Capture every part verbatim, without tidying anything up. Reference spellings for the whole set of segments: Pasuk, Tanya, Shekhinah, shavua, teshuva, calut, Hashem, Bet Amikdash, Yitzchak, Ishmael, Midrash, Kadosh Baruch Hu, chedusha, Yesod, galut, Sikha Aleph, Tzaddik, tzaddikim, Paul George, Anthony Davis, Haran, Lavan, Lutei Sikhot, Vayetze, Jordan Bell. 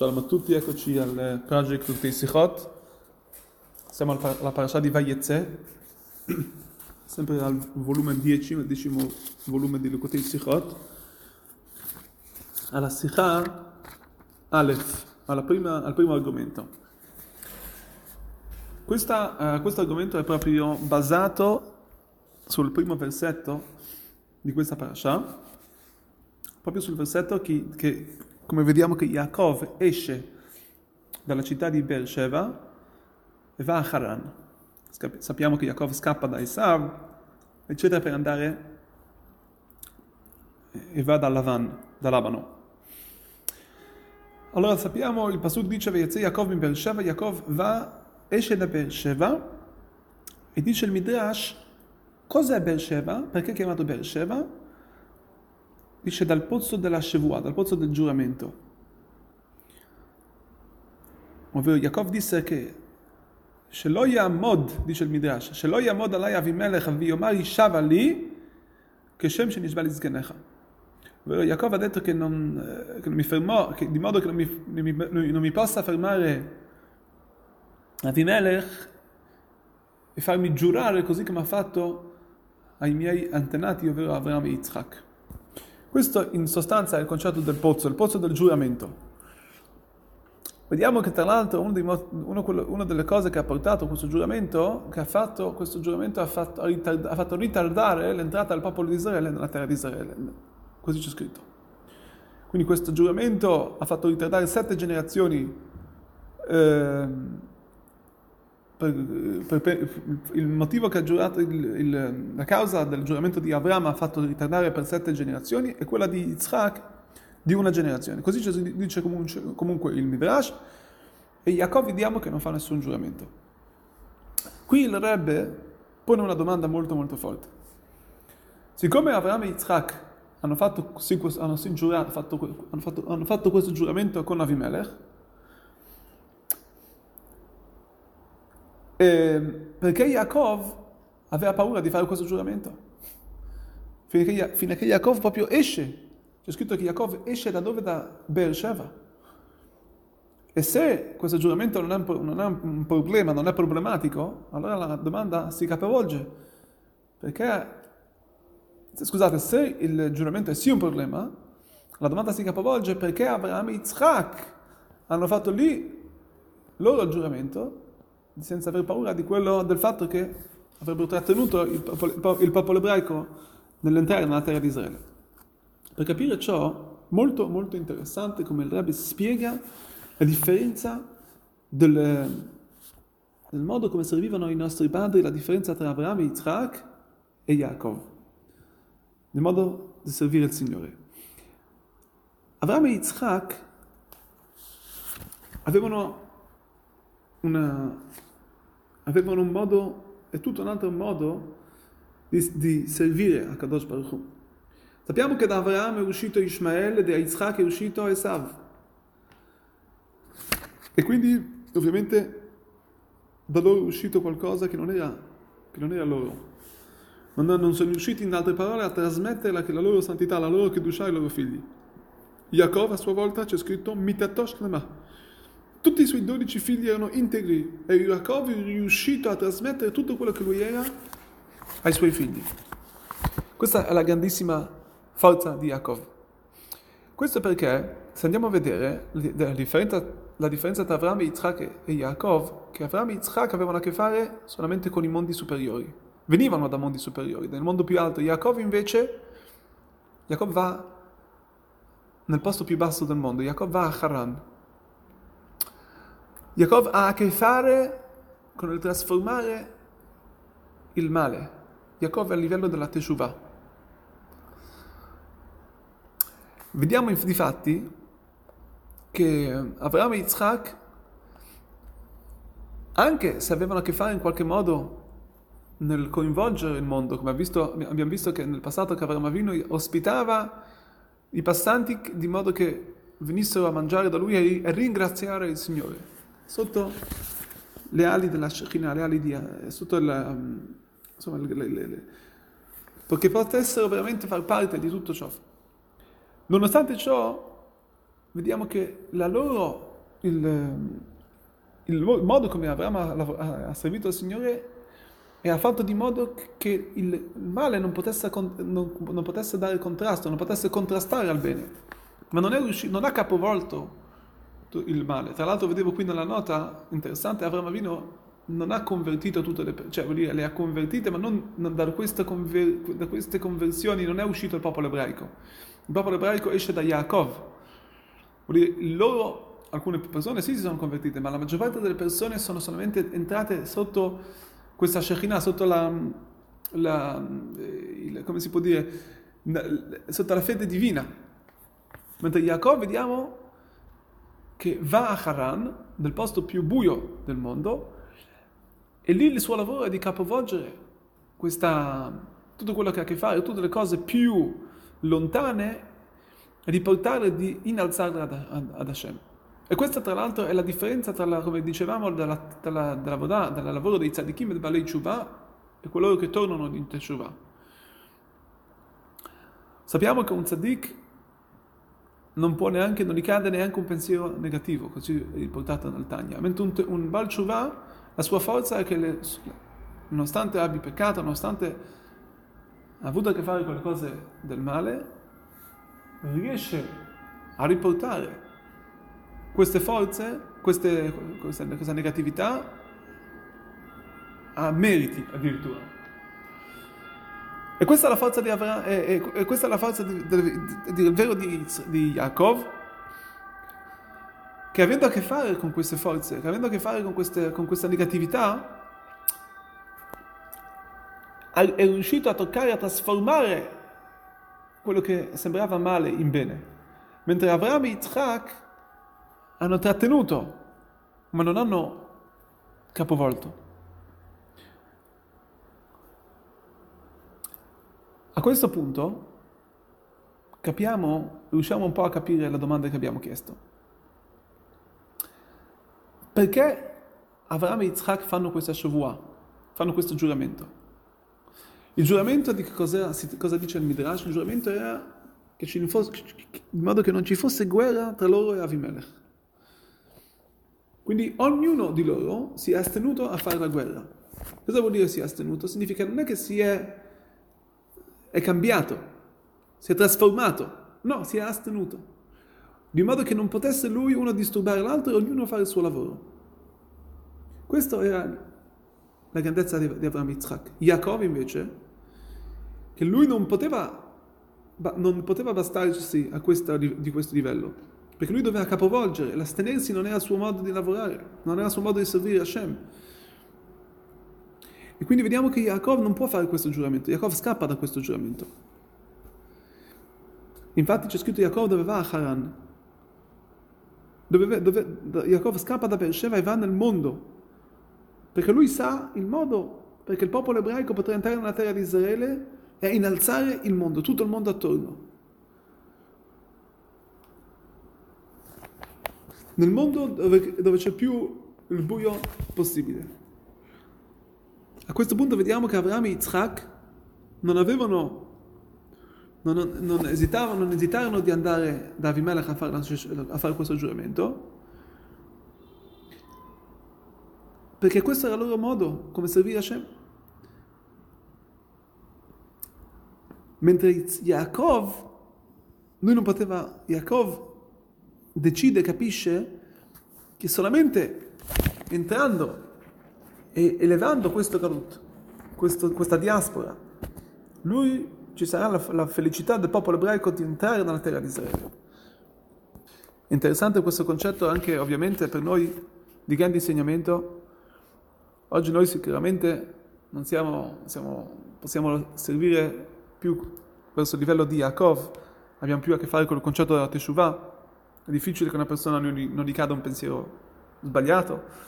Shalom a tutti, eccoci al project Lutei Sikhot. Siamo alla parasha di Vayetze, sempre al volume dieci, il decimo volume di Lutei Sikhot. Alla Sikha Aleph, alla prima, al primo argomento. Questa, uh, questo argomento è proprio basato sul primo versetto di questa parasha, proprio sul versetto che... che come vediamo che Yaakov esce dalla città di Be'er Sheva e va a Haran. Sappiamo che Yaakov scappa da Esav, eccetera, per andare e va da Lavan, da Labano. Allora sappiamo, il Pasuk dice Vayetze Yaakov in Be'er Sheva, Yaakov va, esce da Be'er Sheva e dice il Midrash, cos'è Be'er Sheva? Perché è chiamato Be'er Sheva? Dice dal pozzo della shavua, dal pozzo del giuramento. Ovvero Yaakov disse che Shelo yamod, dice il Midrash, Shelo yamod alai Avimelech v'yomar ishav ali keshem shenishba lizkenecha. Ovvero Yaakov ha detto che non, che non mi fermò, che di modo che non mi, non mi, non mi possa fermare Avimelech e farmi giurare così come ha fatto ai miei antenati, ovvero Avraham e Yitzchak. Questo in sostanza è il concetto del pozzo, il pozzo del giuramento. Vediamo che tra l'altro uno dei, uno, una delle cose che ha portato questo giuramento, che ha fatto questo giuramento ha fatto, ha fatto ritardare l'entrata del popolo di Israele nella terra di Israele, così c'è scritto. Quindi questo giuramento ha fatto ritardare sette generazioni eh, per, per, per, il motivo che ha giurato, il, il, la causa del giuramento di Avraham ha fatto ritardare per sette generazioni e quella di Yitzchak di una generazione. Così ci dice comunque, comunque il Midrash e Yaakov vediamo che non fa nessun giuramento. Qui il Rebbe pone una domanda molto molto forte. Siccome Avraham e Yitzchak hanno fatto, hanno giurato, fatto, hanno fatto, hanno fatto questo giuramento con Avimelech, Eh, perché Yaakov aveva paura di fare questo giuramento? Finché, finché Yaakov proprio esce. C'è scritto che Yaakov esce da dove? Da Be'er Sheva. E se questo giuramento non è, non è un problema, non è problematico, allora la domanda si capovolge. Perché, scusate, se il giuramento è sì un problema, la domanda si capovolge perché Avraham e Yitzchak hanno fatto lì loro il giuramento senza aver paura di quello, del fatto che avrebbero trattenuto il popolo, il popolo ebraico nell'entrare nella terra di Israele. Per capire ciò, molto molto interessante come il Rebbe spiega la differenza del, del modo come servivano i nostri padri, la differenza tra Avraham e Yitzchak e Yaakov, nel modo di servire il Signore. Avraham e Yitzchak avevano una... avevano un modo, è tutto un altro modo di, di servire a Kadosh Baruch Hu. Sappiamo che da Avraham è uscito Ishmael e da Yitzchak è uscito Esav. E quindi, ovviamente, da loro è uscito qualcosa che non era, che non era loro. Non, non sono riusciti, in altre parole, a trasmettere la loro santità, la loro chedusha ai loro figli. Yaakov, a sua volta, c'è scritto Mitatosh Lema. Tutti i suoi dodici figli erano integri e Yaakov è riuscito a trasmettere tutto quello che lui era ai suoi figli. Questa è la grandissima forza di Yaakov. Questo perché, se andiamo a vedere la differenza, la differenza tra Avraham e Yitzchak e Yaakov, che Avraham e Yitzchak avevano a che fare solamente con i mondi superiori. Venivano da mondi superiori, dal mondo più alto. Yaakov invece, Yaakov va nel posto più basso del mondo, Yaakov va a Haran. Yaakov ha a che fare con il trasformare il male. Yaakov è a livello della teshuva. Vediamo infatti che Avraham e Yitzchak, anche se avevano a che fare in qualche modo nel coinvolgere il mondo, come abbiamo visto che nel passato che Avraham Avinu ospitava i passanti di modo che venissero a mangiare da lui e ringraziare il Signore. Sotto le ali della Shekhinah, le ali di... sotto la, insomma, le, le, le, perché potessero veramente far parte di tutto ciò. Nonostante ciò, vediamo che la loro il, il modo come Avraham ha servito il Signore e ha fatto di modo che il male non potesse, non, non potesse dare contrasto, non potesse contrastare al bene. Ma non, è riuscito, non ha capovolto il male. Tra l'altro vedevo qui nella nota, interessante, Avraham Avinu non ha convertito tutte le persone, cioè vuol dire, le ha convertite, ma non, non da, conver- da queste conversioni non è uscito il popolo ebraico. Il popolo ebraico esce da Yaakov. Vuol dire, loro, alcune persone sì si sono convertite, ma la maggior parte delle persone sono solamente entrate sotto questa Shekhinah, sotto la, la il, come si può dire, sotto la fede divina. Mentre Yaakov vediamo che va a Haran, nel posto più buio del mondo, e lì il suo lavoro è di capovolgere questa, tutto quello che ha a che fare, tutte le cose più lontane, e di portarle, di innalzarle ad, ad, ad Hashem. E questa tra l'altro è la differenza tra, la, come dicevamo, dalla, dalla, dalla Vodà, dal lavoro dei tzaddikim e del Baalei Teshuvah e coloro che tornano in Teshuvah. Sappiamo che un tzaddik non può neanche, non ricade neanche un pensiero negativo, così è riportato nel Tanya. Mentre un, un Baal Teshuvah, la sua forza è che le, nonostante abbia peccato, nonostante ha avuto a che fare con le cose del male, riesce a riportare queste forze, queste, questa, questa negatività a meriti addirittura. E questa è la forza di Avraham, e, e, e questa è la forza di, di, di, vero di, di Yaakov, che avendo a che fare con queste forze, che avendo a che fare con, queste, con questa negatività, è riuscito a toccare, a trasformare quello che sembrava male in bene. Mentre Avraham e Yitzchak hanno trattenuto, ma non hanno capovolto. A questo punto capiamo, riusciamo un po' a capire la domanda che abbiamo chiesto. Perché Avraham e Yitzchak fanno questa shavua, fanno questo giuramento? Il giuramento di cosa, cosa dice il Midrash? Il giuramento era che ci fosse, in modo che non ci fosse guerra tra loro e Avimelech. Quindi ognuno di loro si è astenuto a fare la guerra. Cosa vuol dire si è astenuto? Significa non è che si è è cambiato, si è trasformato, no, si è astenuto, di modo che non potesse lui uno disturbare l'altro e ognuno fare il suo lavoro. Questa era la grandezza di, di Avraham e Yitzchak. Yaakov invece, che lui non poteva, non poteva bastarsi a questa, di, di questo livello, perché lui doveva capovolgere, l'astenersi non era il suo modo di lavorare, non era il suo modo di servire Hashem. E quindi vediamo che Yaakov non può fare questo giuramento, Yaakov scappa da questo giuramento. Infatti c'è scritto Yaakov dove va a Haran, dove, dove, Yaakov scappa da Be'er Sheva e va nel mondo, perché lui sa il modo, perché il popolo ebraico potrà entrare nella terra di Israele e innalzare il mondo, tutto il mondo attorno. Nel mondo dove, dove c'è più il buio possibile. A questo punto vediamo che Avraham e Yitzchak non avevano, non, non esitavano, non esitarono di andare da Avimelech a fare, a fare questo giuramento, perché questo era il loro modo come servire Hashem. Mentre Yaakov, lui non poteva, Yaakov decide, capisce che solamente entrando e elevando questo calut, questo, questa diaspora, lui ci sarà la, la felicità del popolo ebraico di entrare nella terra di Israele. Interessante questo concetto anche ovviamente per noi di grande insegnamento. Oggi noi sicuramente non siamo, siamo possiamo servire più verso il livello di Yaakov, abbiamo più a che fare con il concetto della Teshuvah. È difficile che una persona non ricada un pensiero sbagliato.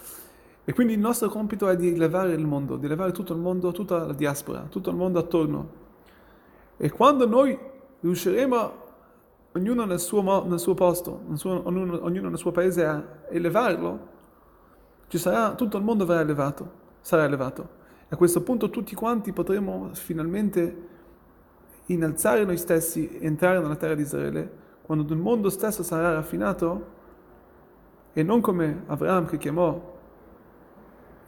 E quindi il nostro compito è di elevare il mondo, di elevare tutto il mondo, tutta la diaspora, tutto il mondo attorno. E quando noi riusciremo, ognuno nel suo, nel suo posto, nel suo, ognuno, ognuno nel suo paese, a elevarlo, ci sarà, tutto il mondo verrà elevato, sarà elevato. E a questo punto tutti quanti potremo finalmente innalzare noi stessi, entrare nella terra di Israele, quando il mondo stesso sarà raffinato e non come Avraham che chiamò,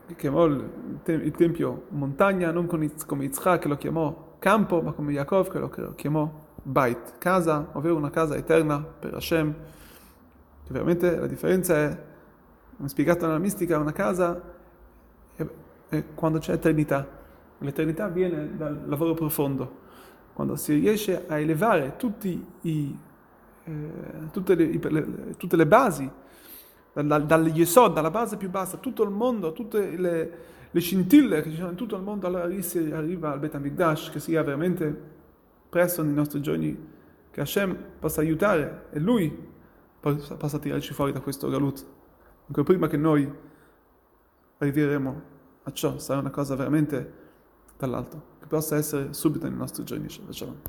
che chiamò il, te- il tempio montagna, non con Iz- come Yitzchak che lo chiamò campo, ma come Yaakov che lo chiamò Bait, casa, ovvero una casa eterna per Hashem, che veramente la differenza è, come spiegato nella mistica, una casa è, è quando c'è eternità. L'eternità viene dal lavoro profondo, quando si riesce a elevare tutti i, eh, tutte, le, le, tutte le basi, dal, dal Yesod, dalla base più bassa, tutto il mondo, tutte le, le scintille che ci sono in tutto il mondo, allora lì si arriva al Bet Amikdash, che sia veramente presto nei nostri giorni, che Hashem possa aiutare e Lui possa tirarci fuori da questo galut, ancora prima che noi arriveremo a ciò. Sarà una cosa veramente dall'alto, che possa essere subito nei nostri giorni. Shalom.